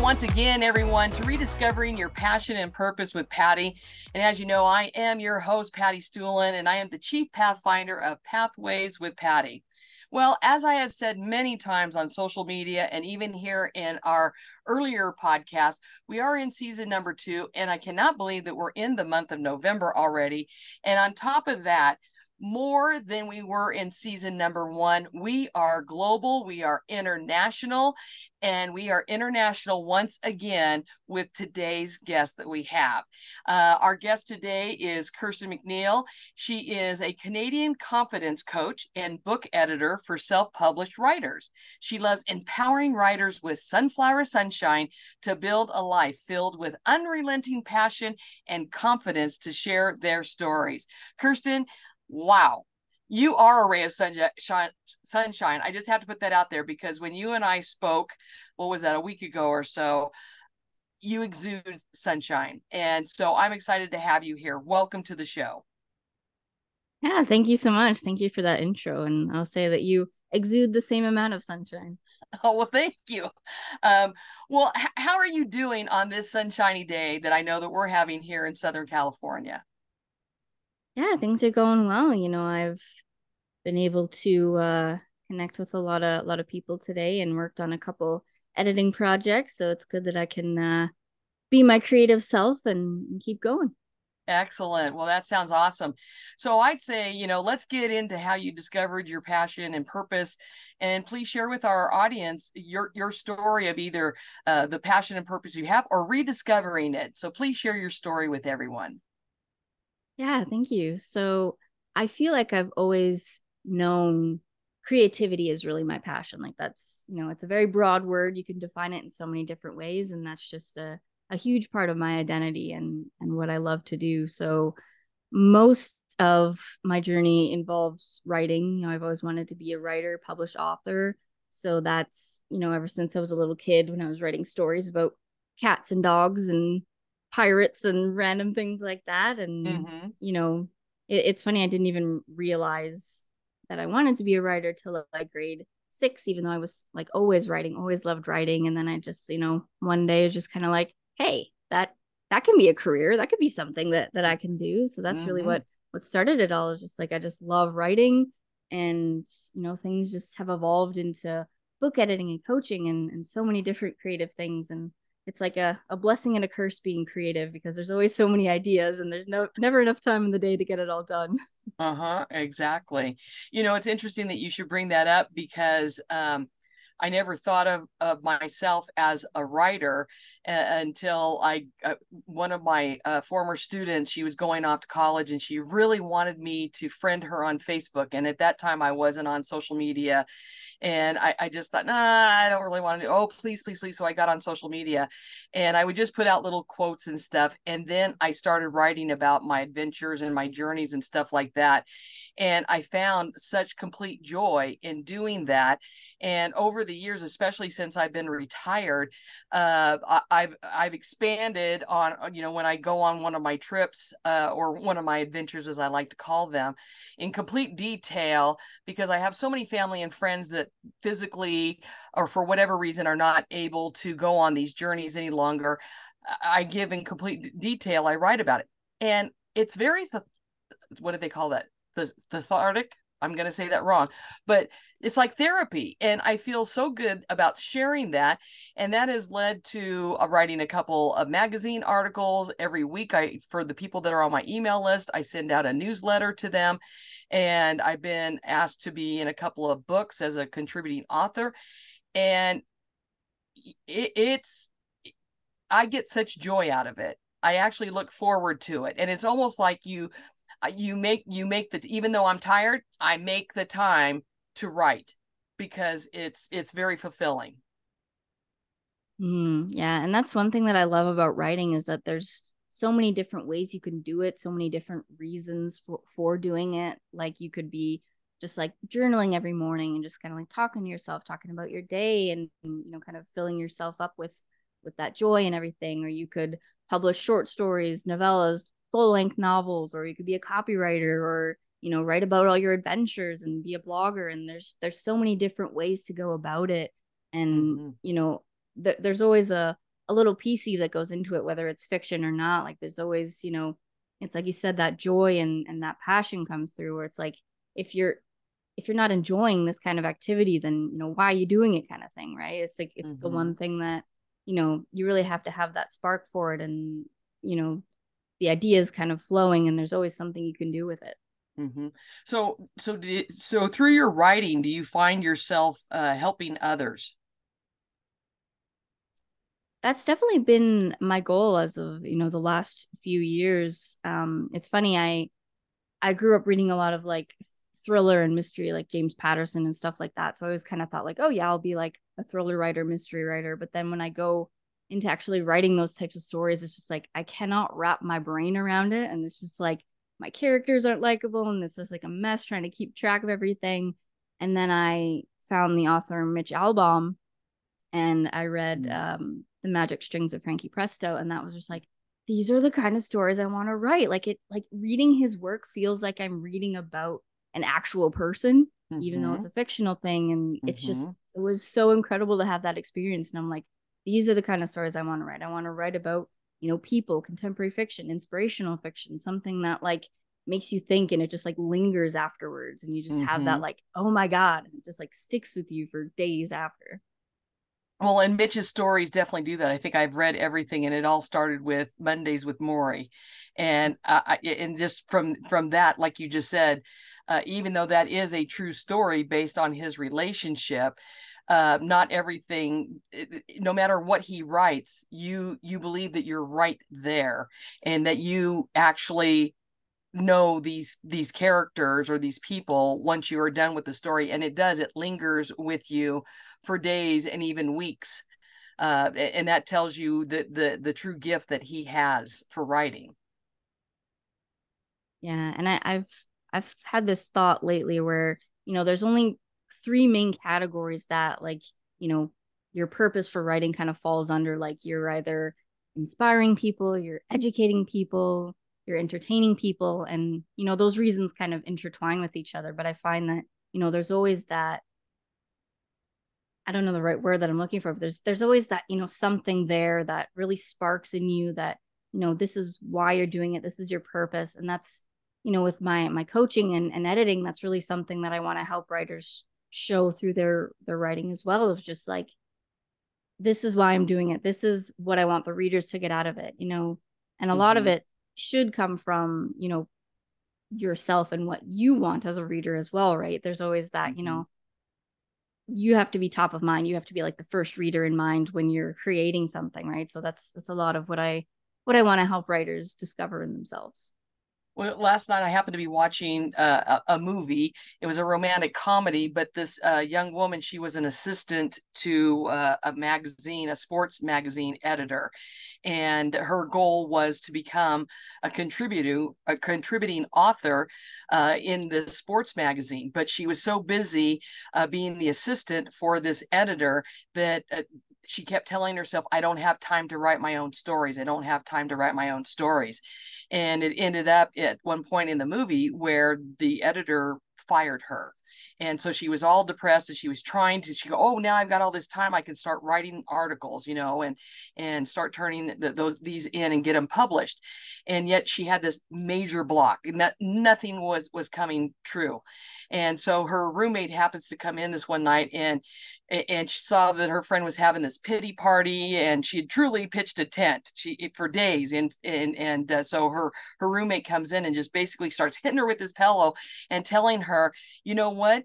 Once again, everyone, to Rediscovering Your Passion and Purpose with Patty. And as you know, I am your host, Patty Stulen, and I am the Chief Pathfinder of Pathways with Patty. Well, as I have said many times on social media and even here in our earlier podcast, we are in season number 2, and I cannot believe that we're in the month of November already. And on top of that, more than we were in season number 1. We are global, we are international, and we are international once again with today's guest that we have. Our guest today is Kirsten McNeil. She is a Canadian confidence coach and book editor for self-published writers. She loves empowering writers with sunflower sunshine to build a life filled with unrelenting passion and confidence to share their stories. Kirsten, wow, you are a ray of sunshine. I just have to put that out there because when you and I spoke, what was that, a week ago or so, you exude sunshine. And so I'm excited to have you here. Welcome to the show. Yeah, thank you so much. Thank you for that intro. And I'll say that you exude the same amount of sunshine. Oh, well, thank you. Well, how are you doing on this sunshiny day that I know that we're having here in Southern California? Yeah, things are going well. You know, I've been able to connect with a lot of people today and worked on a couple editing projects. So it's good that I can be my creative self and keep going. Excellent. Well, that sounds awesome. So I'd say, you know, let's get into how you discovered your passion and purpose, and please share with our audience your story of either the passion and purpose you have or rediscovering it. So please share your story with everyone. Yeah, thank you. So I feel like I've always known creativity is really my passion. Like that's, you know, it's a very broad word. You can define it in so many different ways. And that's just a huge part of my identity and what I love to do. So most of my journey involves writing. You know, I've always wanted to be a writer, published author. So that's, you know, ever since I was a little kid when I was writing stories about cats and dogs and pirates and random things like that. And, you know, it's funny. I didn't even realize that I wanted to be a writer till like grade 6, even though I was like always writing, always loved writing. And then I just, you know, one day just kind of like, hey, that can be a career. That could be something that I can do. So that's really what started it all. Is just like, I just love writing and, you know, things just have evolved into book editing and coaching and so many different creative things. And it's like a blessing and a curse being creative because there's always so many ideas and there's never enough time in the day to get it all done. Exactly. You know, it's interesting that you should bring that up because I never thought of myself as a writer until one of my former students, she was going off to college and she really wanted me to friend her on Facebook. And at that time I wasn't on social media and I just thought, nah, I don't really want to do, oh, please, please, please. So I got on social media and I would just put out little quotes and stuff. And then I started writing about my adventures and my journeys and stuff like that. And I found such complete joy in doing that. And over the years, especially since I've been retired, I've expanded on, you know, when I go on one of my trips or one of my adventures, as I like to call them, in complete detail, because I have so many family and friends that physically or for whatever reason are not able to go on these journeys any longer. I give in complete detail. I write about it. And it's very, what do they call that? Cathartic. I'm going to say that wrong, but it's like therapy. And I feel so good about sharing that. And that has led to writing a couple of magazine articles every week. For the people that are on my email list, I send out a newsletter to them. And I've been asked to be in a couple of books as a contributing author. And I get such joy out of it. I actually look forward to it. And it's almost like you make even though I'm tired, I make the time to write because it's very fulfilling. Yeah. And that's one thing that I love about writing is that there's so many different ways you can do it. So many different reasons for doing it. Like you could be just like journaling every morning and just kind of like talking to yourself, talking about your day and, you know, kind of filling yourself up with with that joy and everything, or you could publish short stories, novellas, full-length novels, or you could be a copywriter, or, you know, write about all your adventures and be a blogger. And there's so many different ways to go about it. And, you know, there's always a little piece that goes into it, whether it's fiction or not. Like, there's always, you know, it's like you said, that joy and that passion comes through, where it's like, if you're not enjoying this kind of activity, then, you know, why are you doing it, kind of thing, right? It's like, it's the one thing that, you know, you really have to have that spark for it. And, you know, the idea is kind of flowing, and there's always something you can do with it. So through your writing, do you find yourself helping others? That's definitely been my goal as of, you know, the last few years. It's funny, I grew up reading a lot of like thriller and mystery, like James Patterson and stuff like that. So I always kind of thought like, oh yeah, I'll be like a thriller writer, mystery writer. But then when I go into actually writing those types of stories, it's just like, I cannot wrap my brain around it. And it's just like, my characters aren't likable, and it's just like a mess trying to keep track of everything. And then I found the author Mitch Albom, and I read The Magic Strings of Frankie Presto, and that was just like, these are the kind of stories I want to write. Like, it, like reading his work feels like I'm reading about an actual person, even though it's a fictional thing. And it's just, it was so incredible to have that experience. And I'm like, these are the kind of stories I want to write. I want to write about, you know, people, contemporary fiction, inspirational fiction, something that like makes you think, and it just like lingers afterwards. And you just have that like, oh my God, and it just like sticks with you for days after. Well, and Mitch's stories definitely do that. I think I've read everything, and it all started with Mondays with Maury. And just from that, like you just said, even though that is a true story based on his relationship, not everything, no matter what he writes, you believe that you're right there, and that you actually know these characters or these people once you are done with the story. And it lingers with you for days and even weeks. And that tells you the true gift that he has for writing. Yeah. And I've had this thought lately where, you know, there's only three main categories that, like, you know, your purpose for writing kind of falls under. Like, you're either inspiring people, you're educating people, you're entertaining people. And, you know, those reasons kind of intertwine with each other. But I find that, you know, there's always that, I don't know the right word that I'm looking for, but there's always that, you know, something there that really sparks in you that, you know, this is why you're doing it. This is your purpose. And that's, you know, with my coaching and editing, that's really something that I want to help writers show through their writing as well, of just like, this is why I'm doing it. This is what I want the readers to get out of it, you know. And a lot of it should come from, you know, yourself and what you want as a reader as well, right? There's always that, you know, you have to be top of mind. You have to be like the first reader in mind when you're creating something, right? So that's a lot of what I want to help writers discover in themselves. Well, last night I happened to be watching a movie. It was a romantic comedy, but this young woman, she was an assistant to a magazine, a sports magazine editor, and her goal was to become a contributing author in the sports magazine. But she was so busy being the assistant for this editor that she kept telling herself, I don't have time to write my own stories. I don't have time to write my own stories. And it ended up at one point in the movie where the editor fired her. And so she was all depressed, and she was she go, oh, now I've got all this time. I can start writing articles, you know, and start turning these in and get them published. And yet she had this major block, and that nothing was coming true. And so her roommate happens to come in this one night, and she saw that her friend was having this pity party, and she had truly pitched a tent for days. And so her roommate comes in and just basically starts hitting her with his pillow and telling her, you know what?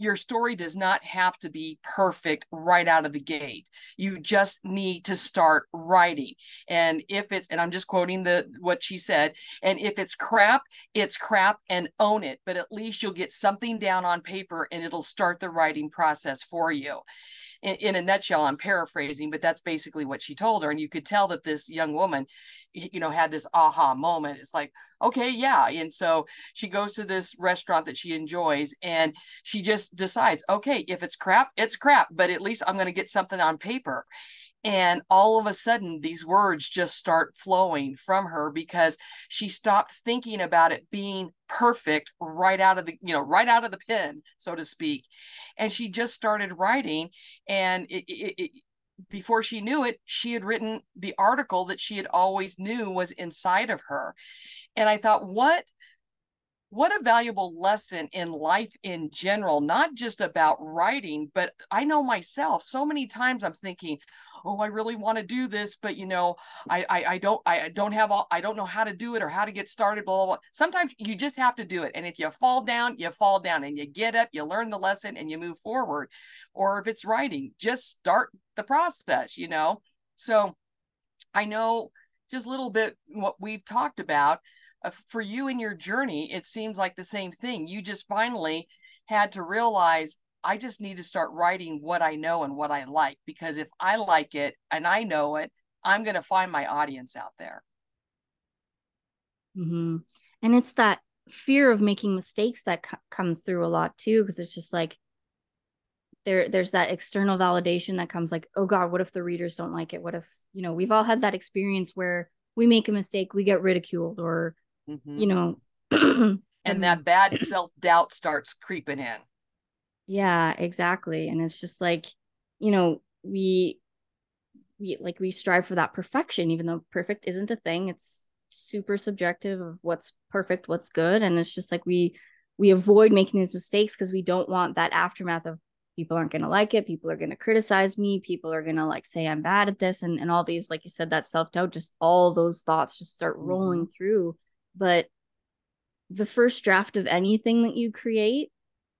Your story does not have to be perfect right out of the gate. You just need to start writing. And if it's, and I'm just quoting what she said, and if it's crap and own it, but at least you'll get something down on paper and it'll start the writing process for you. In a nutshell, I'm paraphrasing, but that's basically what she told her. And you could tell that this young woman, you know, had this aha moment. It's like, okay, yeah. And so she goes to this restaurant that she enjoys, and she just decides, okay, if it's crap, but at least I'm going to get something on paper. And all of a sudden, these words just start flowing from her because she stopped thinking about it being perfect right out of the pen, so to speak. And she just started writing. And before she knew it, she had written the article that she had always knew was inside of her. And I thought, what a valuable lesson in life in general, not just about writing, but I know myself, so many times I'm thinking, oh, I really want to do this, but I don't know how to do it or how to get started, blah, blah, blah. Sometimes you just have to do it. And if you fall down, you fall down, and you get up, you learn the lesson and you move forward. Or if it's writing, just start the process, So I know just a little bit what we've talked about. For you in your journey, it seems like the same thing. You just finally had to realize, I just need to start writing what I know and what I like, because if I like it and I know it, I'm going to find my audience out there. Mm-hmm. And it's that fear of making mistakes that comes through a lot too, because it's just like, there's that external validation that comes like, oh God, what if the readers don't like it? What if, we've all had that experience where we make a mistake, we get ridiculed or, and that bad self-doubt starts creeping in. Yeah, exactly. And it's just like, we strive for that perfection, even though perfect isn't a thing. It's super subjective of what's perfect, what's good. And it's just like, we avoid making these mistakes because we don't want that aftermath of people aren't going to like it. People are going to criticize me. People are going to say I'm bad at this. And all these, like you said, that self-doubt, just all those thoughts just start rolling through. But the first draft of anything that you create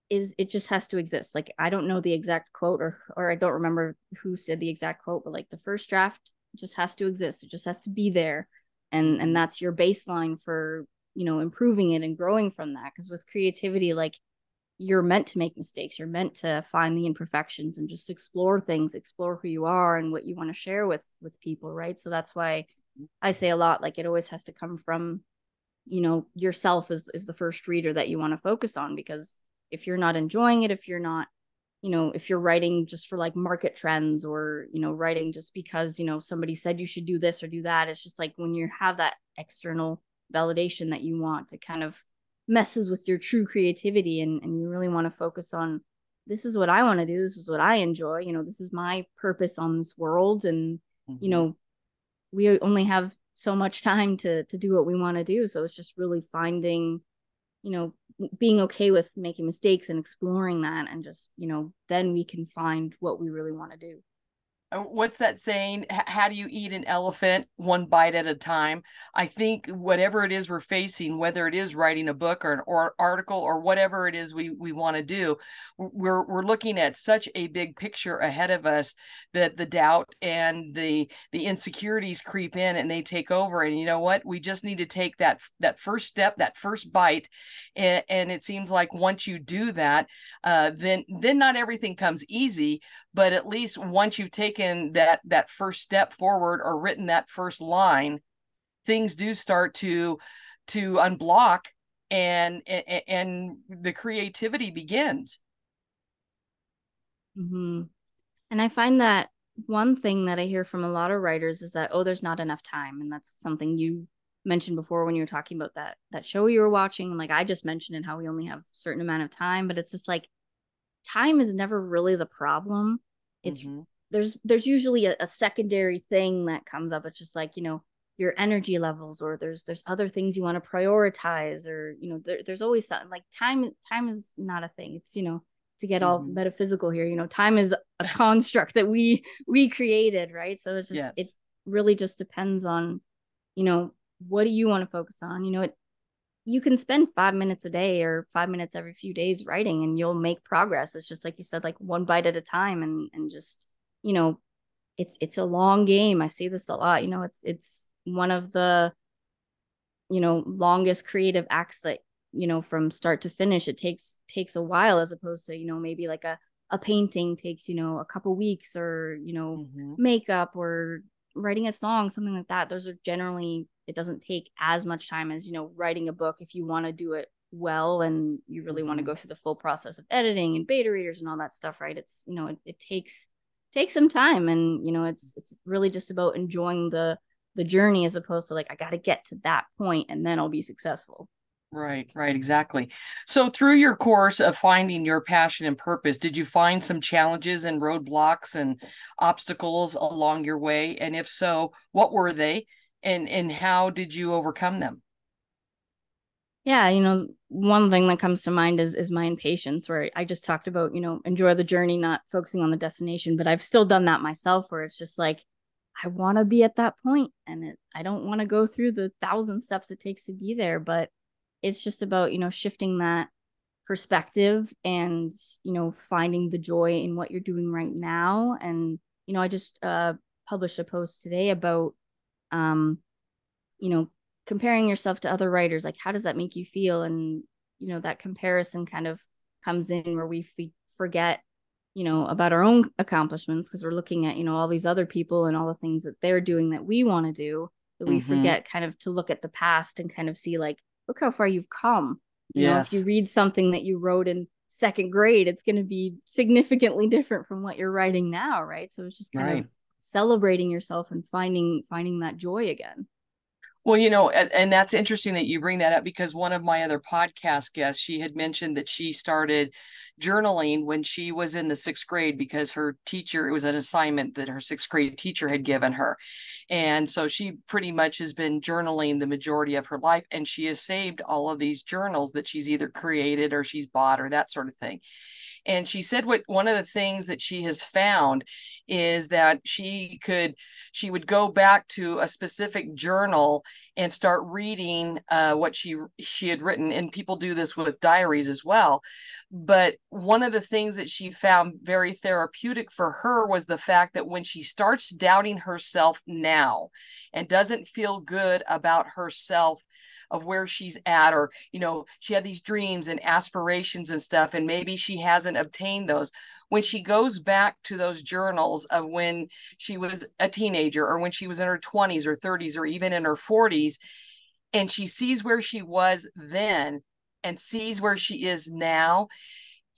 is, it just has to exist. Like, I don't know the exact quote or I don't remember who said the exact quote, but like the first draft just has to exist. It just has to be there. And that's your baseline for, improving it and growing from that. Because with creativity, like, you're meant to make mistakes. You're meant to find the imperfections and just explore things, explore who you are and what you want to share with people. Right. So that's why I say a lot, like, it always has to come from, yourself is the first reader that you want to focus on, because if you're not enjoying it, if you're not, if you're writing just for like market trends or, writing just because, somebody said you should do this or do that. It's just like when you have that external validation that you want to kind of messes with your true creativity, and you really want to focus on, this is what I want to do, this is what I enjoy, this is my purpose on this world. And mm-hmm. We only have so much time to do what we want to do, so it's just really finding, being okay with making mistakes and exploring that, and just then we can find what we really want to do. What's that saying? How do you eat an elephant? One bite at a time. I think whatever it is we're facing, whether it is writing a book or an article or whatever it is we want to do, we're looking at such a big picture ahead of us that the doubt and the insecurities creep in and they take over. And you know what? We just need to take that first step, that first bite. And it seems like once you do that, then not everything comes easy, but at least once you've taken that first step forward or written that first line, things do start to unblock and the creativity begins. Mm-hmm. And I find that one thing that I hear from a lot of writers is that, oh, there's not enough time. And that's something you mentioned before when you were talking about that show you were watching. Like I just mentioned, and how we only have a certain amount of time, but it's just like time is never really the problem. It's mm-hmm. There's usually a secondary thing that comes up. It's just like, your energy levels, or there's other things you want to prioritize, or, there's always something. Like time is not a thing. It's, to get all mm-hmm. metaphysical here, time is a construct that we created. Right. So it's just, yes. It really just depends on, what do you want to focus on? You can spend 5 minutes a day or 5 minutes every few days writing and you'll make progress. It's just like you said, like one bite at a time and just, it's a long game. I see this a lot, it's one of the, longest creative acts that, from start to finish, it takes a while, as opposed to, maybe like a painting takes, a couple weeks, or, mm-hmm. makeup or writing a song, something like that. Those are generally, it doesn't take as much time as, writing a book, if you want to do it well, and you really want to go through the full process of editing and beta readers and all that stuff, right? It's, it takes take some time. And, you know, it's really just about enjoying the journey as opposed to like, I got to get to that point and then I'll be successful. Right. Exactly. So through your course of finding your passion and purpose, did you find some challenges and roadblocks and obstacles along your way? And if so, what were they and how did you overcome them? Yeah, you know, one thing that comes to mind is my impatience, where I just talked about, you know, enjoy the journey, not focusing on the destination. But I've still done that myself, where it's just like, I want to be at that point, and I don't want to go through the 1,000 steps it takes to be there. But it's just about, you know, shifting that perspective and, you know, finding the joy in what you're doing right now. And, you know, I just published a post today about, you know, comparing yourself to other writers. Like, how does that make you feel? And, you know, that comparison kind of comes in where we forget, you know, about our own accomplishments, because we're looking at, you know, all these other people and all the things that they're doing that we want to do, that we forget kind of to look at the past and kind of see like, look how far you've come. You know, if you read something that you wrote in second grade, it's going to be significantly different from what you're writing now, right? So it's just kind of celebrating yourself and finding that joy again. Well, you know, and that's interesting that you bring that up, because one of my other podcast guests, she had mentioned that she started journaling when she was in the 6th grade because her teacher, it was an assignment that her 6th grade teacher had given her. And so she pretty much has been journaling the majority of her life. And she has saved all of these journals that she's either created or she's bought or that sort of thing. And she said one of the things that she has found is that she would go back to a specific journal and start reading what she had written. And people do this with diaries as well. But one of the things that she found very therapeutic for her was the fact that when she starts doubting herself now and doesn't feel good about herself of where she's at, or, you know, she had these dreams and aspirations and stuff, and maybe she hasn't obtained those. When she goes back to those journals of when she was a teenager, or when she was in her 20s or 30s, or even in her 40s, and she sees where she was then and sees where she is now,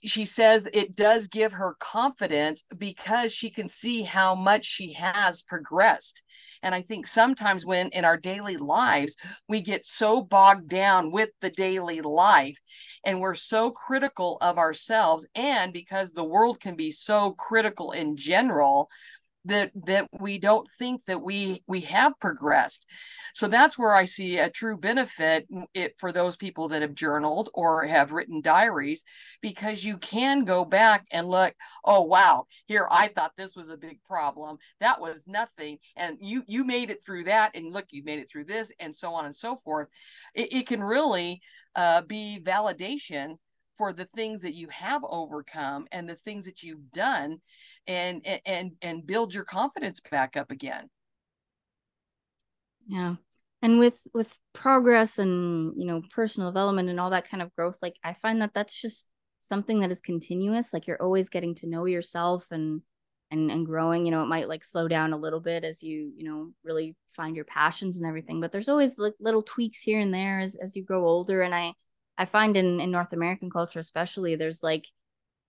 she says it does give her confidence because she can see how much she has progressed. And I think sometimes when in our daily lives, we get so bogged down with the daily life and we're so critical of ourselves. And because the world can be so critical in general, that we don't think that we have progressed. So that's where I see a true benefit for those people that have journaled or have written diaries, because you can go back and look, oh, wow, here, I thought this was a big problem. That was nothing. And you made it through that. And look, you made it through this, and so on and so forth. It can really be validation for the things that you have overcome and the things that you've done, and build your confidence back up again. Yeah. And with progress and, you know, personal development and all that kind of growth, like I find that that's just something that is continuous. Like you're always getting to know yourself and growing. You know, it might like slow down a little bit as you know, really find your passions and everything, but there's always like little tweaks here and there as you grow older. And I find in North American culture, especially, there's like,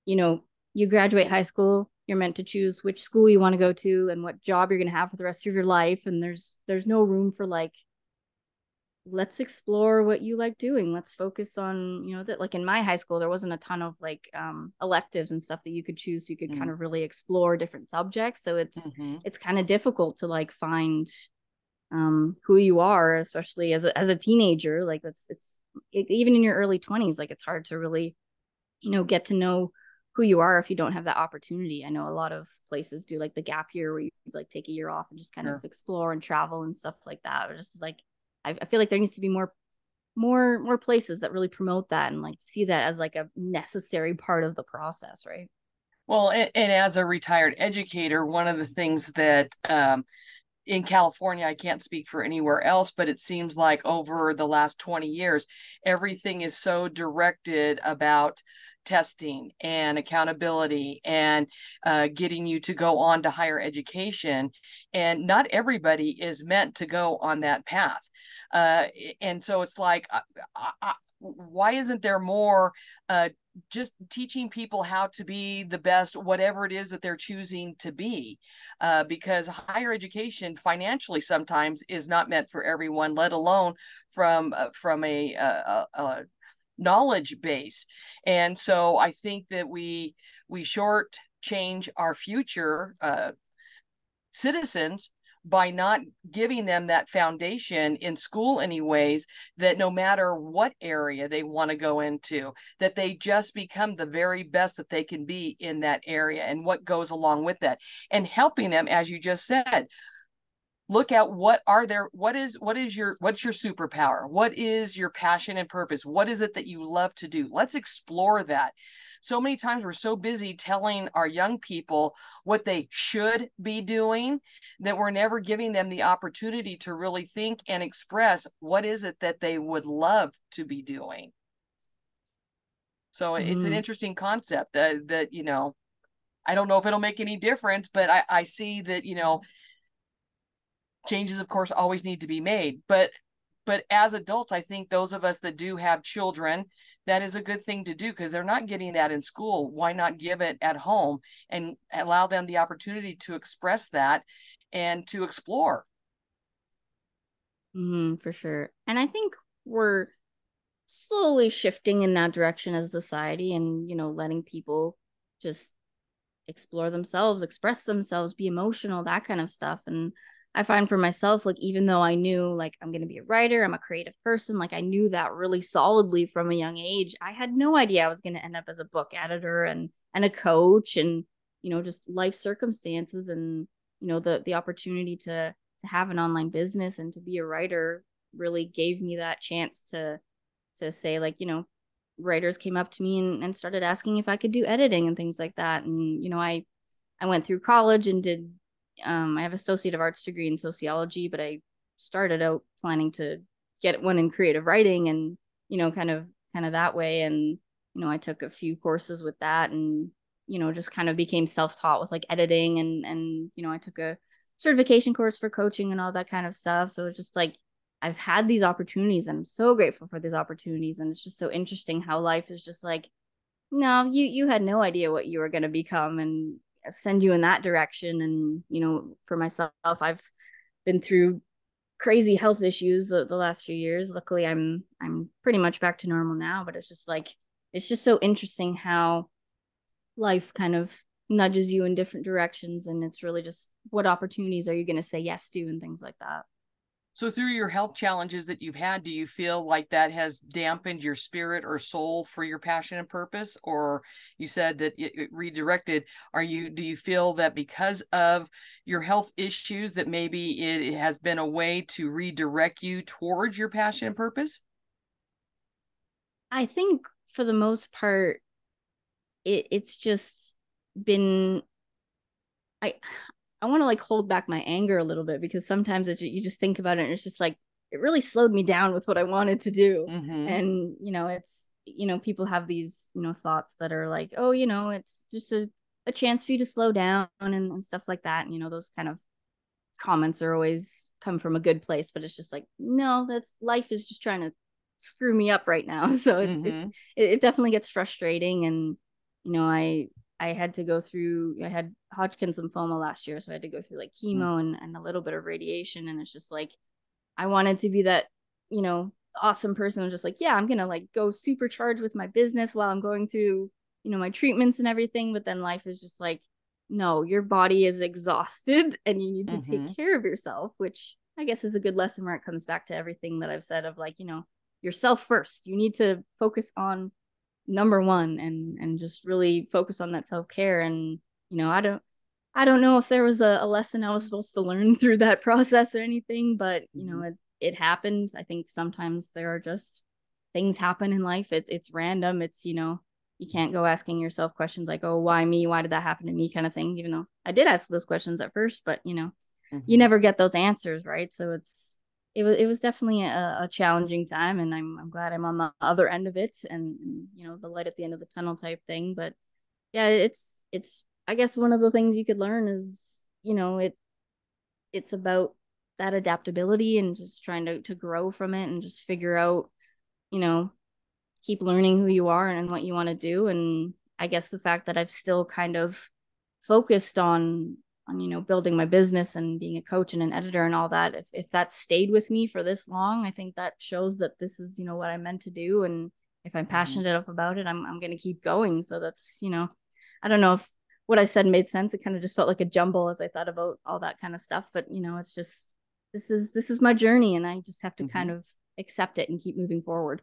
you know, you graduate high school, you're meant to choose which school you want to go to and what job you're going to have for the rest of your life. And there's no room for like, let's explore what you like doing. Let's focus on, you know, that like in my high school, there wasn't a ton of like electives and stuff that you could choose. You could kind of really explore different subjects. So it's kind of difficult to like find who you are, especially as a teenager. Like even in your early 20s, like it's hard to really, you know, get to know who you are if you don't have that opportunity. I know a lot of places do like the gap year, where you like take a year off and just kind of explore and travel and stuff like that. Or just like, I feel like there needs to be more places that really promote that and like see that as like a necessary part of the process, right? Well, and as a retired educator, one of the things that in California, I can't speak for anywhere else, but it seems like over the last 20 years, everything is so directed about testing and accountability and getting you to go on to higher education. And not everybody is meant to go on that path. And so it's like, why isn't there more just teaching people how to be the best, whatever it is that they're choosing to be, because higher education financially sometimes is not meant for everyone, let alone from a knowledge base. And so I think that we shortchange our future citizens by not giving them that foundation in school anyways, that no matter what area they want to go into, that they just become the very best that they can be in that area and what goes along with that. And helping them, as you just said, look at what's your superpower? What is your passion and purpose? What is it that you love to do? Let's explore that. So many times we're so busy telling our young people what they should be doing that we're never giving them the opportunity to really think and express what is it that they would love to be doing. So it's an interesting concept that, you know, I don't know if it'll make any difference, but I see that, you know, changes, of course, always need to be made. But as adults, I think those of us that do have children, that is a good thing to do because they're not getting that in school. Why not give it at home and allow them the opportunity to express that and to explore? For sure. And I think we're slowly shifting in that direction as a society and, you know, letting people just explore themselves, express themselves, be emotional, that kind of stuff. And I find for myself, like, even though I knew, like, I'm going to be a writer, I'm a creative person, like, I knew that really solidly from a young age, I had no idea I was going to end up as a book editor and a coach and, you know, just life circumstances and, you know, the opportunity to have an online business and to be a writer really gave me that chance to say, like, you know, writers came up to me and started asking if I could do editing and things like that. And, you know, I went through college and did I have associate of arts degree in sociology, but I started out planning to get one in creative writing and, you know, kind of that way. And, you know, I took a few courses with that and, you know, just kind of became self-taught with like editing and, you know, I took a certification course for coaching and all that kind of stuff. So it's just like, I've had these opportunities and I'm so grateful for these opportunities. And it's just so interesting how life is just like, no, you had no idea what you were going to become and send you in that direction. And, you know, for myself, I've been through crazy health issues the last few years. Luckily, I'm pretty much back to normal now, but it's just like, it's just so interesting how life kind of nudges you in different directions. And it's really just, what opportunities are you going to say yes to and things like that. So through your health challenges that you've had, do you feel like that has dampened your spirit or soul for your passion and purpose? Or you said that it redirected. Do you feel that because of your health issues that maybe it has been a way to redirect you towards your passion and purpose? I think for the most part, it's just been, I want to like hold back my anger a little bit because sometimes you just think about it and it's just like, it really slowed me down with what I wanted to do. Mm-hmm. And, you know, it's, you know, people have these, you know, thoughts that are like, oh, you know, it's just a chance for you to slow down and stuff like that. And, you know, those kind of comments are always come from a good place, but it's just like, no, life is just trying to screw me up right now. So it definitely gets frustrating. And, you know, I had Hodgkin's lymphoma last year. So I had to go through like chemo and a little bit of radiation. And it's just like, I wanted to be that, you know, awesome person. I'm just like, yeah, I'm going to like go supercharge with my business while I'm going through, you know, my treatments and everything. But then life is just like, no, your body is exhausted and you need to take care of yourself, which I guess is a good lesson where it comes back to everything that I've said of like, you know, yourself first. You need to focus on number one and just really focus on that self-care. And, you know, I don't know if there was a lesson I was supposed to learn through that process or anything, but, you know, it happened. I think sometimes there are just things happen in life. It's random. It's, you know, you can't go asking yourself questions like, oh, why me? Why did that happen to me? Kind of thing. Even though I did ask those questions at first, but, you know, you never get those answers. Right. So it was definitely a challenging time, and I'm glad I'm on the other end of it, and, you know, the light at the end of the tunnel type thing. But yeah, it's I guess one of the things you could learn is, you know, it's about that adaptability and just trying to grow from it and just figure out, you know, keep learning who you are and what you want to do. And I guess the fact that I've still kind of focused on, you know, building my business and being a coach and an editor and all that, if that stayed with me for this long, I think that shows that this is, you know, what I meant to do. And if I'm passionate enough about it, I'm going to keep going. So that's, you know, I don't know if what I said made sense. It kind of just felt like a jumble as I thought about all that kind of stuff. But, you know, it's just, this is my journey, and I just have to kind of accept it and keep moving forward.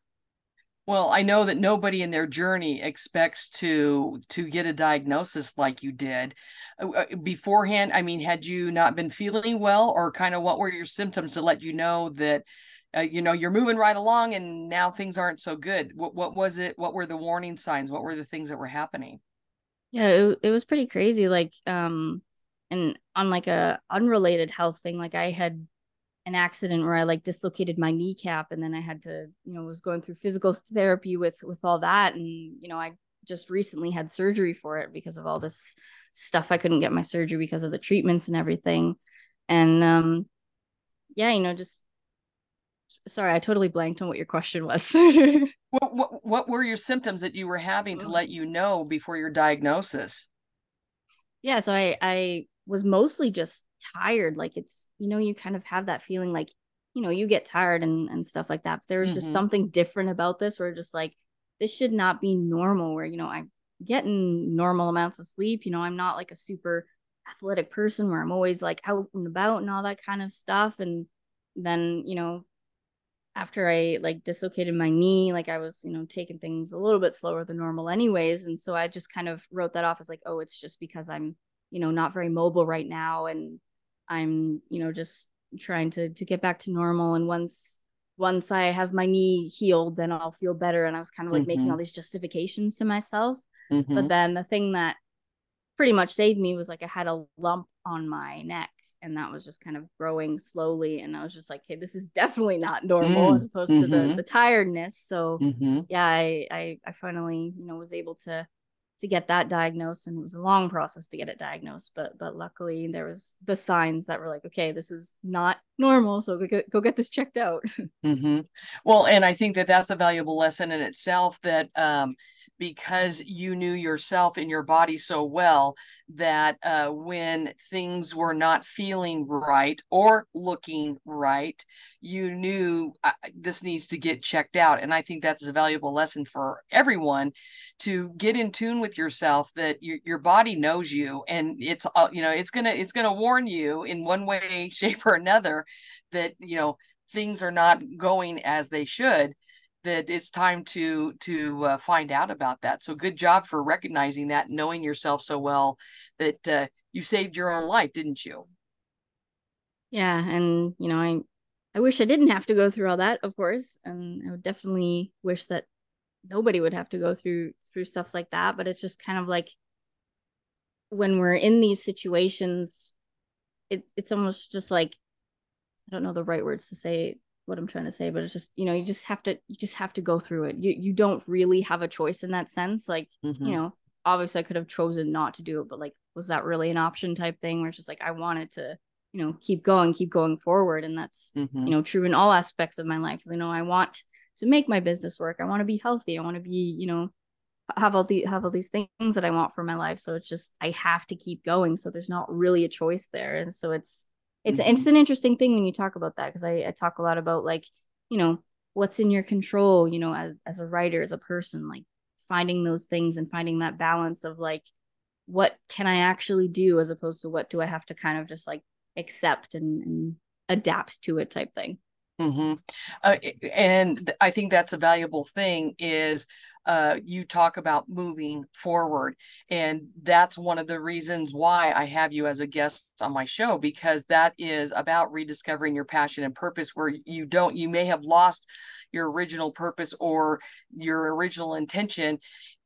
Well, I know that nobody in their journey expects to get a diagnosis like you did beforehand. I mean, had you not been feeling well, or kind of what were your symptoms to let you know that, you know, you're moving right along and now things aren't so good? What was it? What were the warning signs? What were the things that were happening? Yeah, it was pretty crazy. Like, and on like a unrelated health thing, like I had an accident where I like dislocated my kneecap, and then I had to, you know, was going through physical therapy with all that. And, you know, I just recently had surgery for it because of all this stuff. I couldn't get my surgery because of the treatments and everything. And yeah, you know, just, sorry, I totally blanked on what your question was. What were your symptoms that you were having to let you know before your diagnosis? Yeah, so I was mostly just tired. Like, it's, you know, you kind of have that feeling like, you know, you get tired and stuff like that. But there was just something different about this where just like, this should not be normal, where, you know, I'm getting normal amounts of sleep. You know, I'm not like a super athletic person where I'm always like out and about and all that kind of stuff. And then, you know, after I like dislocated my knee, like I was, you know, taking things a little bit slower than normal anyways. And so I just kind of wrote that off as like, oh, it's just because I'm, you know, not very mobile right now. And I'm, you know, just trying to get back to normal. And once I have my knee healed, then I'll feel better. And I was kind of like making all these justifications to myself. But then the thing that pretty much saved me was like, I had a lump on my neck, and that was just kind of growing slowly. And I was just like, hey, this is definitely not normal as opposed to the tiredness. So yeah, I finally, you know, was able to get that diagnosed, and it was a long process to get it diagnosed. But luckily there was the signs that were like, okay, this is not normal. So go get this checked out. Well, and I think that that's a valuable lesson in itself, that, because you knew yourself and your body so well that when things were not feeling right or looking right, you knew this needs to get checked out. And I think that's a valuable lesson for everyone, to get in tune with yourself, that your body knows you, and it's, you know, it's going to warn you in one way, shape or another that, you know, things are not going as they should, that it's time to find out about that. So good job for recognizing that, knowing yourself so well that you saved your own life, didn't you? Yeah. And, you know, I wish I didn't have to go through all that, of course. And I would definitely wish that nobody would have to go through stuff like that. But it's just kind of like, when we're in these situations, it's almost just like, I don't know the right words to say what I'm trying to say, but it's just, you know, you just have to go through it. You don't really have a choice in that sense. Like, you know, obviously I could have chosen not to do it, but like, was that really an option type thing, where it's just like, I wanted to, you know, keep going forward. And that's, you know, true in all aspects of my life. You know, I want to make my business work. I want to be healthy. I want to be, you know, have all these things that I want for my life. So it's just, I have to keep going. So there's not really a choice there. And so it's an interesting thing when you talk about that, because I talk a lot about like, you know, what's in your control, you know, as a writer, as a person, like finding those things and finding that balance of like, what can I actually do as opposed to what do I have to kind of just like accept and adapt to it type thing. And I think that's a valuable thing is you talk about moving forward. And that's one of the reasons why I have you as a guest on my show, because that is about rediscovering your passion and purpose, where you may have lost your original purpose or your original intention.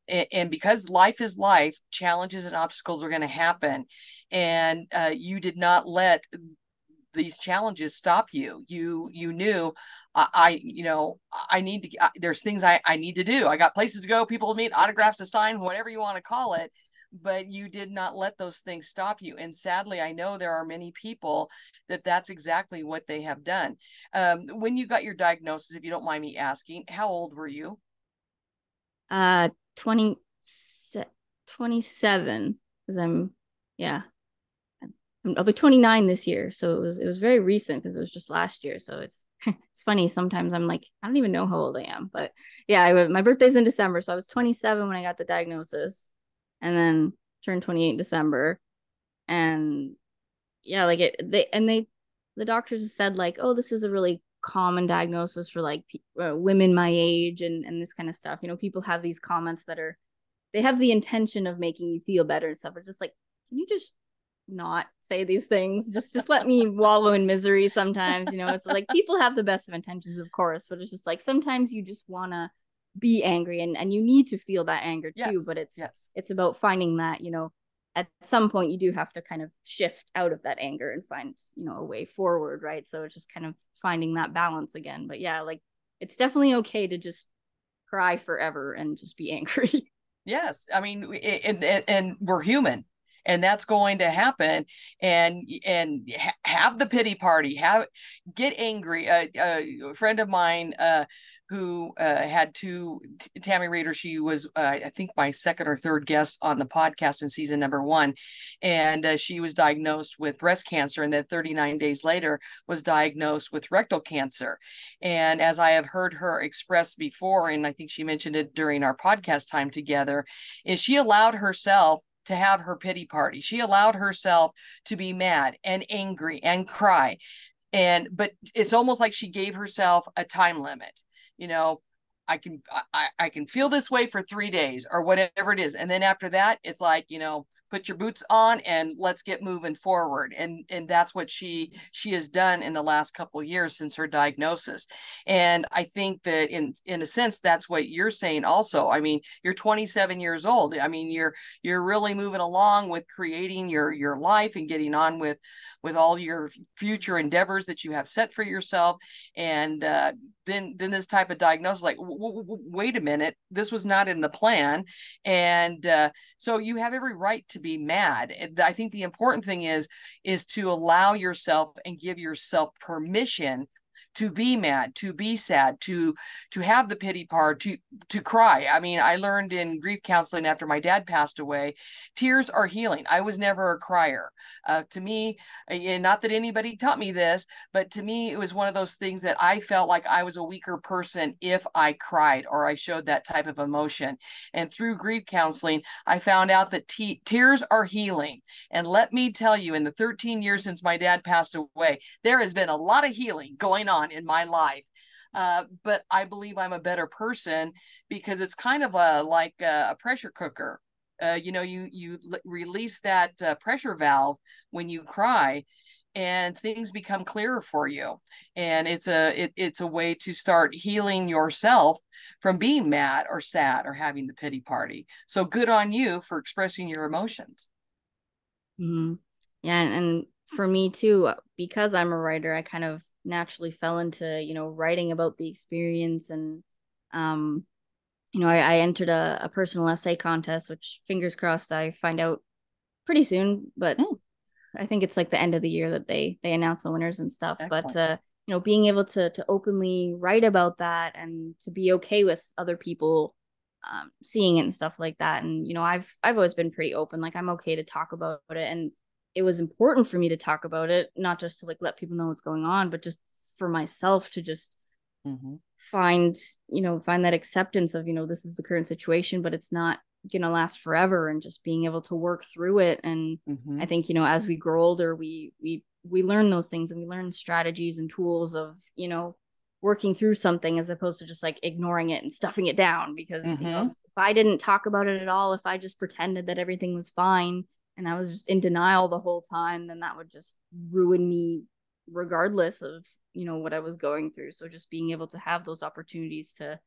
And because life is life, challenges and obstacles are going to happen. And you did not let these challenges stop you. You knew, there's things I need to do. I got places to go, people to meet, autographs to sign, whatever you want to call it, but you did not let those things stop you. And sadly, I know there are many people that's exactly what they have done. When you got your diagnosis, if you don't mind me asking, how old were you? 27, because I'll be 29 this year. So it was very recent because it was just last year. So it's funny. Sometimes I'm like, I don't even know how old I am, but yeah, my birthday's in December. So I was 27 when I got the diagnosis and then turned 28 in December. And yeah, like the doctors said like, oh, this is a really common diagnosis for like women my age and this kind of stuff. You know, people have these comments that are, they have the intention of making you feel better and stuff. It's just like, can you just not say these things? Just let me wallow in misery sometimes. You know, it's like people have the best of intentions, of course, but it's just like sometimes you just want to be angry and you need to feel that anger too. Yes, but it's about finding that, you know, at some point you do have to kind of shift out of that anger and find, you know, a way forward, right? So it's just kind of finding that balance again. But yeah, like it's definitely okay to just cry forever and just be angry. Yes, I mean, and we're human, and that's going to happen. And have the pity party. Get angry. A friend of mine who had Tammy Rader. She was, I think, my second or third guest on the podcast in season number 1, and she was diagnosed with breast cancer, and then 39 days later was diagnosed with rectal cancer. And as I have heard her express before, and I think she mentioned it during our podcast time together, is she allowed herself to have her pity party. She allowed herself to be mad and angry and cry. But it's almost like she gave herself a time limit. You know, I can feel this way for 3 days or whatever it is. And then after that, it's like, you know, put your boots on and let's get moving forward. And that's what she has done in the last couple of years since her diagnosis. And I think that in a sense, that's what you're saying also. I mean, you're 27 years old. I mean, you're really moving along with creating your life and getting on with all your future endeavors that you have set for yourself. And then this type of diagnosis, like, wait a minute, this was not in the plan. And so you have every right to be mad. And I think the important thing is to allow yourself and give yourself permission to be mad, to be sad, to have the pity party, to cry. I mean, I learned in grief counseling after my dad passed away, tears are healing. I was never a crier. To me, and not that anybody taught me this, but to me, it was one of those things that I felt like I was a weaker person if I cried or I showed that type of emotion. And through grief counseling, I found out that tears are healing. And let me tell you, in the 13 years since my dad passed away, there has been a lot of healing going on in my life, but I believe I'm a better person because it's kind of like a pressure cooker. You know, you release that pressure valve when you cry, and things become clearer for you. And it's a way to start healing yourself from being mad or sad or having the pity party. So good on you for expressing your emotions. Mm-hmm. Yeah, and for me too, because I'm a writer, I kind of naturally fell into, you know, writing about the experience. And you know, I entered a personal essay contest, which, fingers crossed, I find out pretty soon, but I think it's like the end of the year that they announce the winners and stuff. Excellent. But you know, being able to openly write about that and to be okay with other people seeing it and stuff like that. And you know, I've always been pretty open, like I'm okay to talk about it, and it was important for me to talk about it, not just to like let people know what's going on, but just for myself to just find that acceptance of, you know, this is the current situation, but it's not going to last forever, and just being able to work through it. And I think, you know, as we grow older, we learn those things, and we learn strategies and tools of, you know, working through something as opposed to just like ignoring it and stuffing it down. Because you know, if I didn't talk about it at all, if I just pretended that everything was fine, and I was just in denial the whole time, then that would just ruin me regardless of, you know, what I was going through. So just being able to have those opportunities to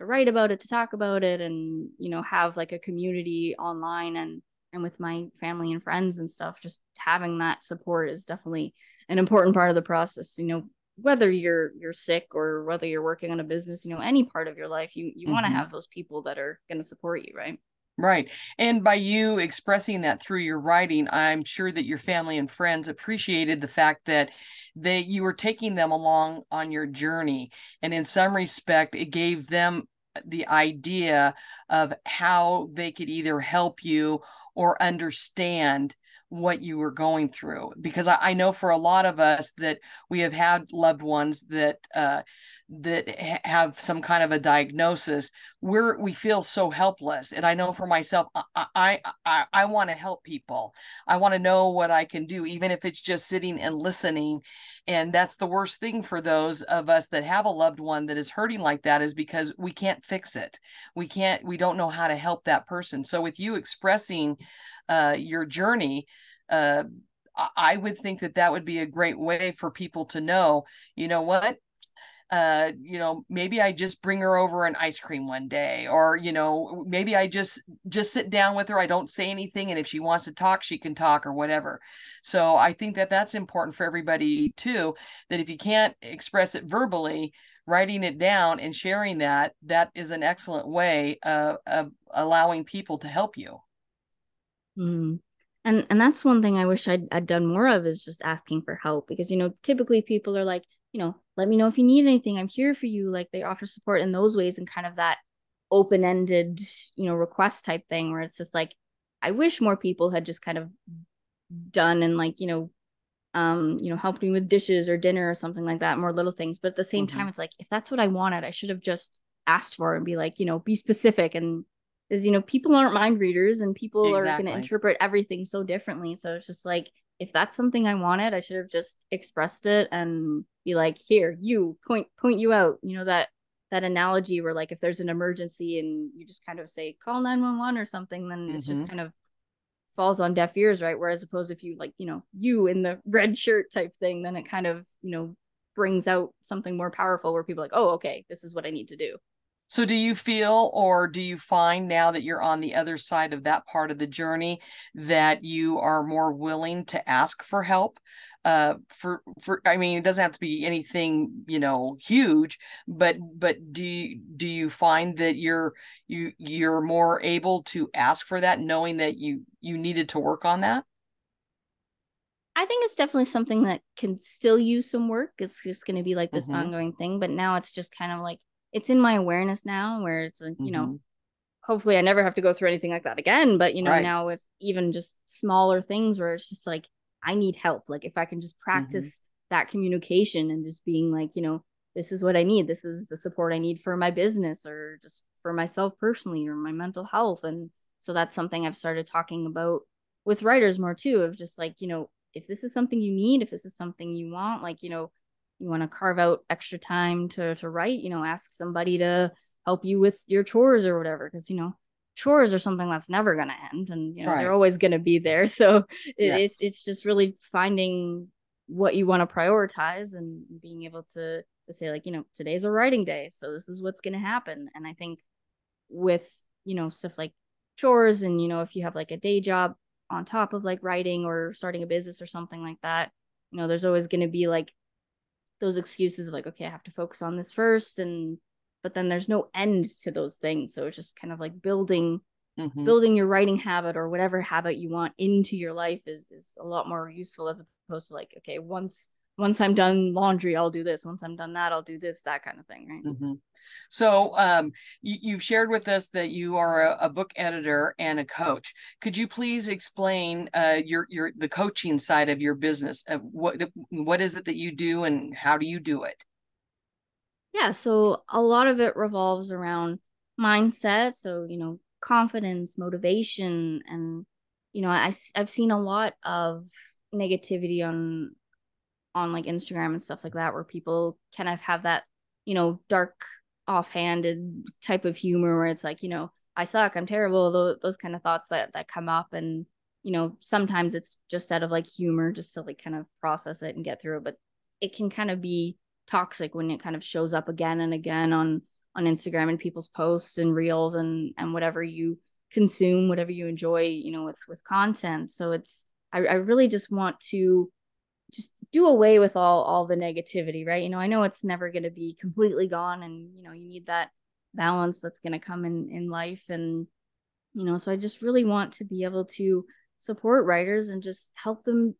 write about it, to talk about it, and, you know, have like a community online and with my family and friends and stuff, just having that support is definitely an important part of the process. You know, whether you're sick or whether you're working on a business, you know, any part of your life, you want to have those people that are going to support you, right? Right. And by you expressing that through your writing, I'm sure that your family and friends appreciated the fact that you were taking them along on your journey. And in some respect, it gave them the idea of how they could either help you or understand what you were going through. Because I know for a lot of us that we have had loved ones that that have some kind of a diagnosis, we feel so helpless. And I know for myself, I want to help people. I want to know what I can do, even if it's just sitting and listening. And that's the worst thing for those of us that have a loved one that is hurting like that, is because we can't fix it. We don't know how to help that person. So with you expressing your journey, I would think that that would be a great way for people to know, you know what, maybe I just bring her over an ice cream one day, or, maybe I just sit down with her. I don't say anything. And if she wants to talk, she can talk or whatever. So I think that that's important for everybody too, that if you can't express it verbally, writing it down and sharing that is an excellent way of allowing people to help you. Mm. And that's one thing I wish I'd done more of, is just asking for help, because, typically people are like, let me know if you need anything. I'm here for you. Like, they offer support in those ways, and kind of that open-ended, request type thing, where it's just like, I wish more people had just kind of done and helped me with dishes or dinner or something like that, more little things. But at the same mm-hmm. time, it's like, if that's what I wanted, I should have just asked for it and be like, be specific. And is, people aren't mind readers, and people exactly. are going to interpret everything so differently. So it's just like, if that's something I wanted, I should have just expressed it and be like, here, you point you out, that analogy where, like, if there's an emergency and you just kind of say, call 911 or something, then mm-hmm. it's just kind of falls on deaf ears, right? Whereas opposed, if you you in the red shirt type thing, then it kind of, brings out something more powerful, where people are like, oh, okay, this is what I need to do. So do you feel, or do you find now that you're on the other side of that part of the journey, that you are more willing to ask for help? It doesn't have to be anything, huge, but do you find that you're more able to ask for that, knowing that you needed to work on that? I think it's definitely something that can still use some work. It's just going to be like this mm-hmm. ongoing thing, but now it's just kind of like, it's in my awareness now, where it's like, mm-hmm. hopefully I never have to go through anything like that again. But, right. now it's even just smaller things where it's just like, I need help. Like, if I can just practice mm-hmm. that communication and just being like, this is what I need. This is the support I need for my business, or just for myself personally, or my mental health. And so that's something I've started talking about with writers more too, of just like, if this is something you need, if this is something you want, like, you want to carve out extra time to write, ask somebody to help you with your chores or whatever. Because, chores are something that's never going to end, and, right. they're always going to be there. So it's just really finding what you want to prioritize, and being able to say, like, today's a writing day, so this is what's going to happen. And I think with, stuff like chores, and, if you have like a day job on top of like writing or starting a business or something like that, there's always going to be like those excuses of like, okay, I have to focus on this first. But then there's no end to those things. So it's just kind of like building your writing habit, or whatever habit you want into your life, is a lot more useful, as opposed to like, okay, once I'm done laundry, I'll do this. Once I'm done that, I'll do this, that kind of thing. Right. Mm-hmm. So you've shared with us that you are a book editor and a coach. Could you please explain the coaching side of your business? What is it that you do, and how do you do it? Yeah. So a lot of it revolves around mindset. So, confidence, motivation, and, I've seen a lot of negativity on like Instagram and stuff like that, where people kind of have that, dark, offhanded type of humor, where it's like, I suck, I'm terrible, those kind of thoughts that come up. And, sometimes it's just out of like humor, just to like kind of process it and get through it. But it can kind of be toxic when it kind of shows up again and again on Instagram and people's posts and reels and whatever you consume, whatever you enjoy, with content. So I really just want to just do away with all the negativity, right? I know it's never going to be completely gone, and, you need that balance that's going to come in life. And, so I just really want to be able to support writers and just help them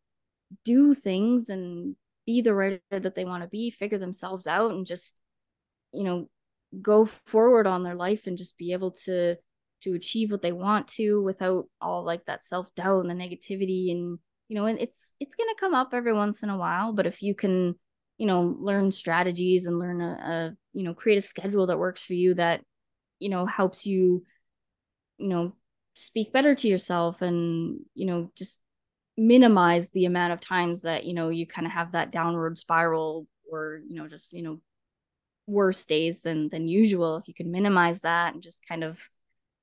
do things and be the writer that they want to be, figure themselves out, and just, go forward on their life and just be able to achieve what they want to without all like that self-doubt and the negativity. And, you know, and it's going to come up every once in a while, but if you can, you know, learn strategies and learn a you know, create a schedule that works for you that, you know, helps you, you know, speak better to yourself and, you know, just minimize the amount of times that, you know, you kind of have that downward spiral or, you know, just, you know, worse days than usual. If you can minimize that and just kind of,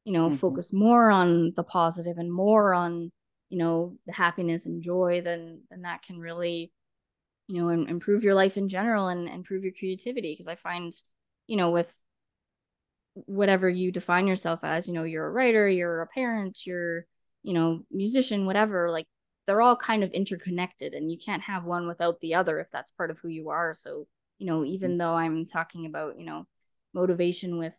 you know, mm-hmm. focus more on the positive and more on, you know, the happiness and joy, then that can really, you know, improve your life in general and improve your creativity. Because I find, you know, with whatever you define yourself as, you know, you're a writer, you're a parent, you're, you know, musician, whatever, like they're all kind of interconnected and you can't have one without the other if that's part of who you are. So, you know, even mm-hmm. though I'm talking about, you know, motivation with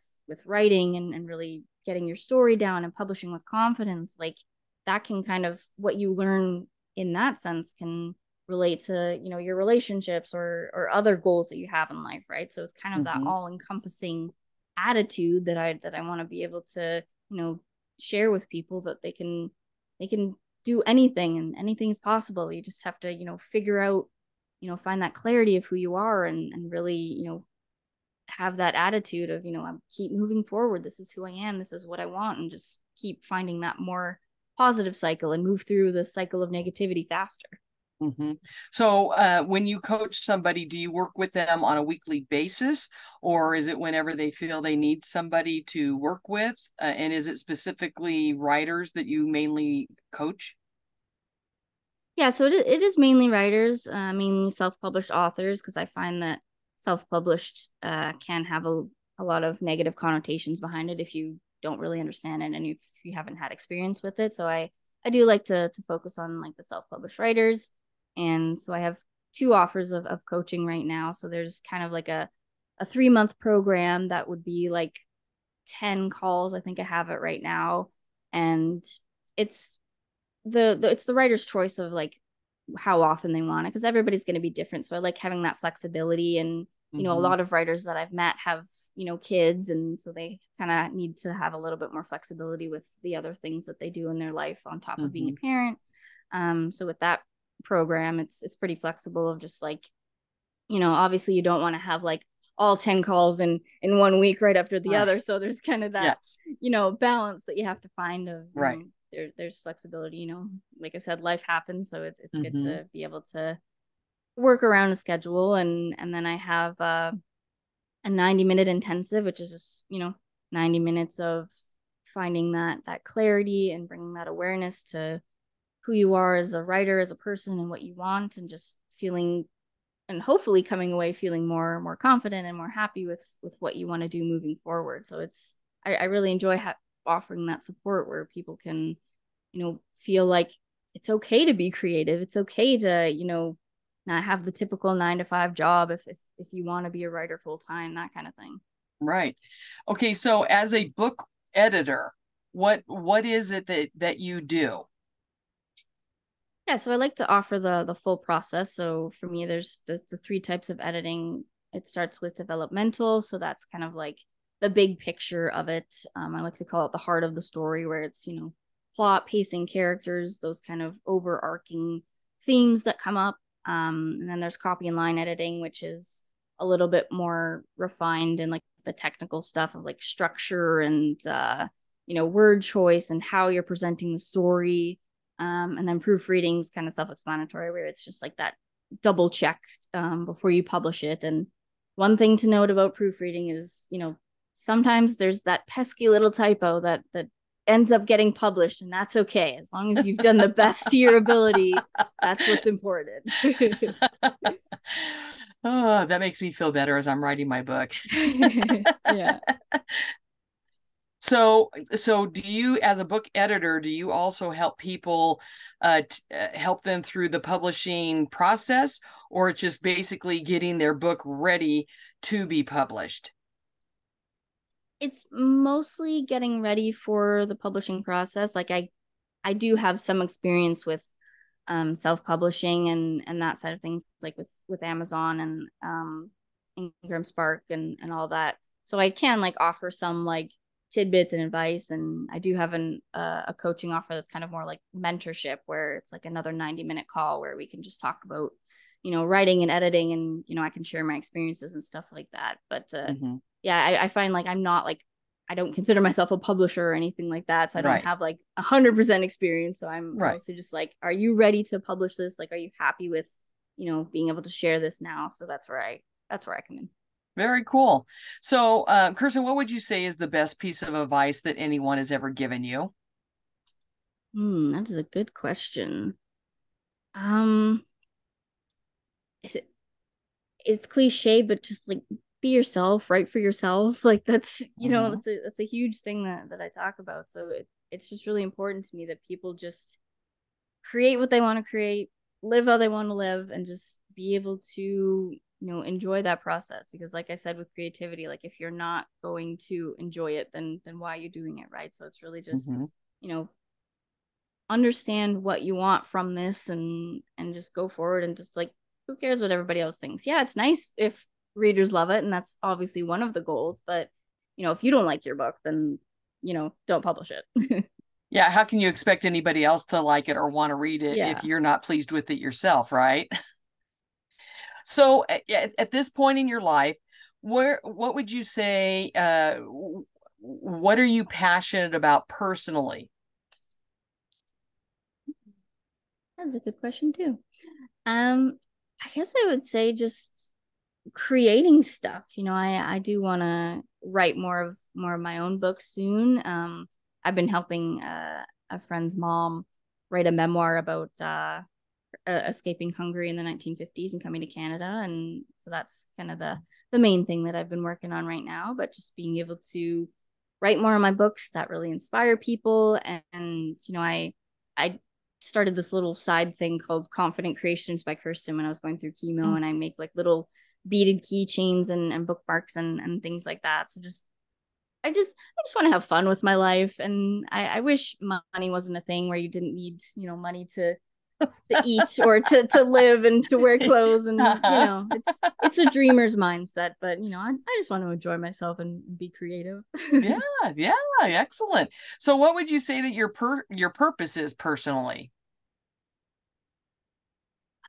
writing and really getting your story down and publishing with confidence, like that can kind of, what you learn in that sense can relate to, you know, your relationships or other goals that you have in life, right? So it's kind of mm-hmm. that all-encompassing attitude that I want to be able to, you know, share with people, that they can do anything and anything is possible. You just have to, you know, figure out, you know, find that clarity of who you are and really, you know, have that attitude of, you know, I keep moving forward. This is who I am. This is what I want. And just keep finding that more positive cycle and move through the cycle of negativity faster. Mm-hmm. So when you coach somebody, do you work with them on a weekly basis, or is it whenever they feel they need somebody to work with? And is it specifically writers that you mainly coach? Yeah, so it is mainly writers, mainly self-published authors, because I find that self-published can have a lot of negative connotations behind it if you don't really understand it and if you haven't had experience with it. So I do like to focus on like the self-published writers. And so I have two offers of coaching right now. So there's kind of like a 3-month program that would be like 10 calls. I think I have it right now. And it's it's the writer's choice of like how often they want it, because everybody's going to be different. So I like having that flexibility. And, you know, mm-hmm. a lot of writers that I've met have, you know, kids. And so they kind of need to have a little bit more flexibility with the other things that they do in their life on top mm-hmm. of being a parent. So with that program, it's pretty flexible of just like, you know, obviously you don't want to have like all 10 calls in 1 week right after the other. So there's kind of that, you know, balance that you have to find of, right. There's flexibility, you know, like I said, life happens. So it's mm-hmm. good to be able to work around a schedule. And then I have a 90-minute intensive, which is just, you know, 90 minutes of finding that clarity and bringing that awareness to who you are as a writer, as a person, and what you want, and just feeling and hopefully coming away feeling more confident and more happy with what you want to do moving forward. So it's, I really enjoy offering that support where people can, you know, feel like it's okay to be creative. It's okay to, you know, not have the typical 9-to-5 job if you want to be a writer full time, that kind of thing. Right. Okay. So as a book editor, what is it that you do? Yeah. So I like to offer the full process. So for me, there's the 3 types of editing. It starts with developmental. So that's kind of like the big picture of it. I like to call it the heart of the story, where it's, you know, plot, pacing, characters, those kind of overarching themes that come up. And then there's copy and line editing, which is a little bit more refined in like the technical stuff of like structure and, you know, word choice and how you're presenting the story. And then proofreading is kind of self-explanatory, where it's just like that double check before you publish it. And one thing to note about proofreading is, you know, sometimes there's that pesky little typo that ends up getting published, and that's okay. As long as you've done the best to your ability, that's what's important. Oh, that makes me feel better as I'm writing my book. Yeah. So do you, as a book editor, do you also help people, help them through the publishing process, or it's just basically getting their book ready to be published? It's mostly getting ready for the publishing process. Like I do have some experience with self-publishing and that side of things, like with Amazon and IngramSpark and all that. So I can like offer some like tidbits and advice. And I do have a coaching offer that's kind of more like mentorship, where it's like another 90-minute call where we can just talk about, you know, writing and editing, and, you know, I can share my experiences and stuff like that. But yeah, I find like I'm not like, I don't consider myself a publisher or anything like that. So I don't have like 100% experience. So I'm also just like, are you ready to publish this? Like, are you happy with, you know, being able to share this now? So that's where I come in. Very cool. So Kirsten, what would you say is the best piece of advice that anyone has ever given you? That is a good question. It's cliche, but just like, be yourself, write for yourself. Like that's, you know, that's a huge thing that I talk about. So it's just really important to me that people just create what they want to create, live how they want to live, and just be able to, you know, enjoy that process. Because like I said, with creativity, like if you're not going to enjoy it, then why are you doing it? Right. So it's really just, you know, understand what you want from this and just go forward, and just like, who cares what everybody else thinks? Yeah, it's nice if readers love it, and that's obviously one of the goals, but you know, if you don't like your book, then, you know, don't publish it. Yeah, how can you expect anybody else to like it or want to read it if you're not pleased with it yourself, right? So at this point in your life, what would you say, what are you passionate about personally? That's a good question too. I guess I would say just creating stuff. You know, I do want to write more of my own books soon. I've been helping a friend's mom write a memoir about escaping Hungary in the 1950s and coming to Canada, and so that's kind of the main thing that I've been working on right now. But just being able to write more of my books that really inspire people, and you know, I started this little side thing called Confident Creations by Kirsten when I was going through chemo, and I make like little beaded keychains and bookmarks and things like that. So I just want to have fun with my life. And I wish money wasn't a thing where you didn't need, you know, money to eat or to live and to wear clothes. And, you know, it's a dreamer's mindset, but you know, I just want to enjoy myself and be creative. Yeah. Excellent. So what would you say that your purpose is personally?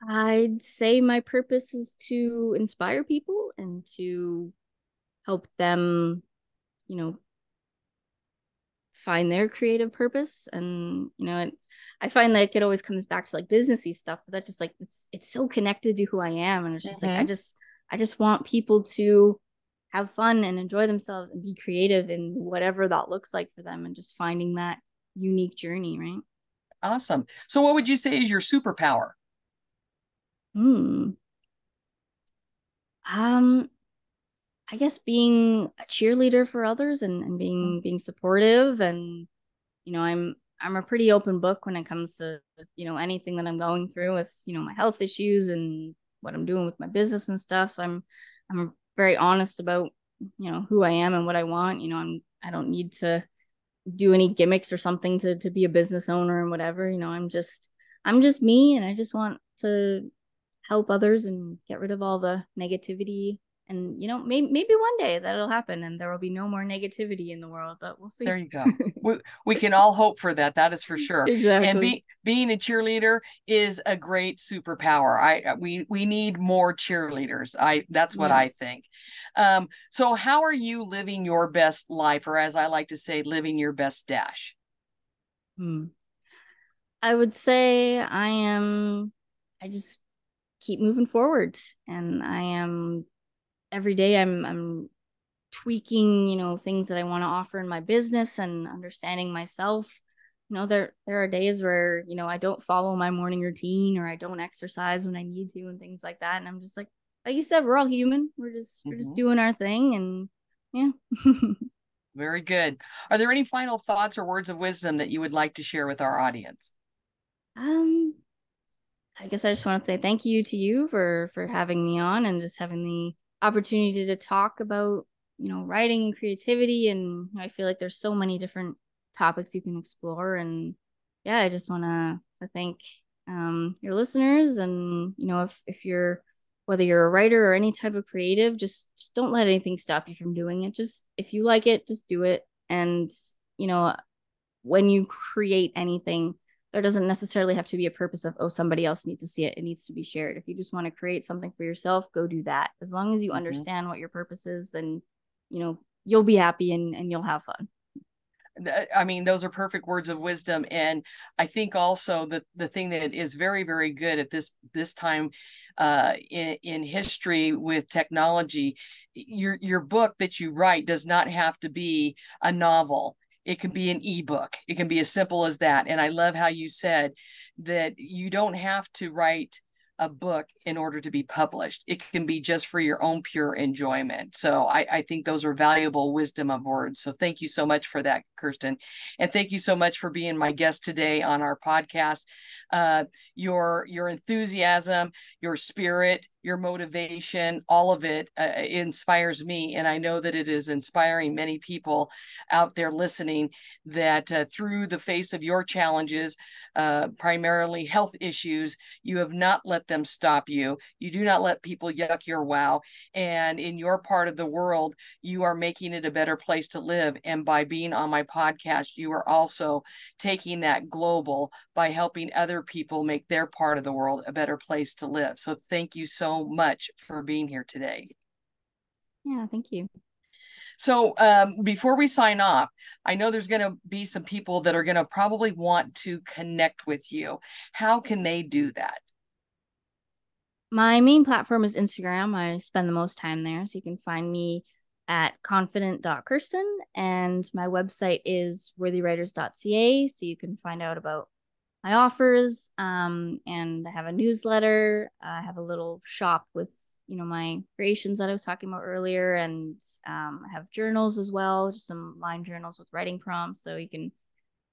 I'd say my purpose is to inspire people and to help them, you know, find their creative purpose. And, you know, I find like it always comes back to like businessy stuff, but that's just like, it's so connected to who I am. And it's just like, I just want people to have fun and enjoy themselves and be creative in whatever that looks like for them, and just finding that unique journey. Right. Awesome. So what would you say is your superpower? I guess being a cheerleader for others and being supportive. And, you know, I'm a pretty open book when it comes to, you know, anything that I'm going through with, you know, my health issues and what I'm doing with my business and stuff. So I'm very honest about, you know, who I am and what I want. You know, I don't need to do any gimmicks or something to be a business owner and whatever. You know, I'm just me, and I just want to help others and get rid of all the negativity. And, you know, maybe one day that'll happen and there will be no more negativity in the world, but we'll see. There you go. We can all hope for that. That is for sure. Exactly. And being a cheerleader is a great superpower. We need more cheerleaders. That's what I think. So how are you living your best life, or as I like to say, living your best dash? I would say I just keep moving forward, and every day I'm tweaking, you know, things that I want to offer in my business and understanding myself. You know, there are days where, you know, I don't follow my morning routine, or I don't exercise when I need to and things like that. And I'm just like you said, we're all human. We're just doing our thing, and yeah. Very good. Are there any final thoughts or words of wisdom that you would like to share with our audience? I guess I just want to say thank you to you for having me on, and just having the opportunity to talk about, you know, writing and creativity. And I feel like there's so many different topics you can explore. And yeah, I just want to thank your listeners. And, you know, if you're whether you're a writer or any type of creative, just don't let anything stop you from doing it. Just, if you like it, just do it. And, you know, when you create anything, there doesn't necessarily have to be a purpose of, oh, somebody else needs to see it. It needs to be shared. If you just want to create something for yourself, go do that. As long as you understand what your purpose is, then, you know, you'll be happy and you'll have fun. I mean, those are perfect words of wisdom. And I think also that the thing that is very, very good at this time in history with technology, your book that you write does not have to be a novel. It can be an ebook. It can be as simple as that. And I love how you said that you don't have to write a book in order to be published. It can be just for your own pure enjoyment. So I think those are valuable wisdom of words. So thank you so much for that, Kirsten. And thank you so much for being my guest today on our podcast. Your enthusiasm, your spirit, your motivation, all of it inspires me. And I know that it is inspiring many people out there listening that through the face of your challenges, primarily health issues, you have not let them stop you. You do not let people yuck your wow. And in your part of the world, you are making it a better place to live. And by being on my podcast, you are also taking that global by helping other people make their part of the world a better place to live. So thank you so much for being here today. Yeah, thank you. So before we sign off, I know there's going to be some people that are going to probably want to connect with you. How can they do that? My main platform is Instagram. I spend the most time there. So you can find me at confident.kirsten, and my website is worthywriters.ca. So you can find out about my offers. And I have a newsletter. I have a little shop with, you know, my creations that I was talking about earlier. And I have journals as well, just some line journals with writing prompts. So you can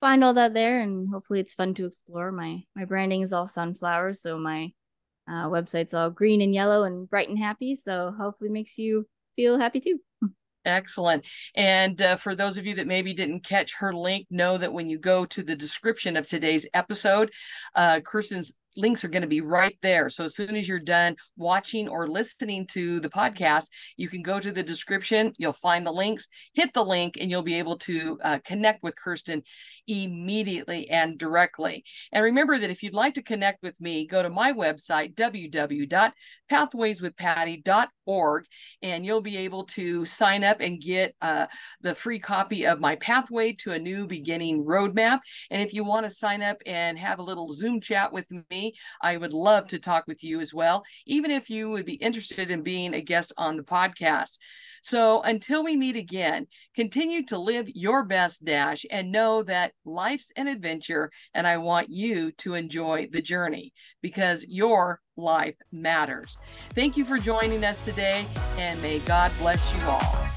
find all that there, and hopefully it's fun to explore. My branding is all sunflowers. So my website's all green and yellow and bright and happy, so hopefully makes you feel happy too. Excellent. And for those of you that maybe didn't catch her link, know that when you go to the description of today's episode, Kirsten's links are going to be right there. So as soon as you're done watching or listening to the podcast, you can go to the description, you'll find the links, hit the link, and you'll be able to connect with Kirsten immediately and directly. And remember that if you'd like to connect with me, go to my website, www.pathwayspatti.org, and you'll be able to sign up and get the free copy of my Pathway to a New Beginning Roadmap. And if you want to sign up and have a little Zoom chat with me, I would love to talk with you as well, even if you would be interested in being a guest on the podcast. So until we meet again, continue to live your best dash and know that life's an adventure, and I want you to enjoy the journey because your life matters. Thank you for joining us today, and may God bless you all.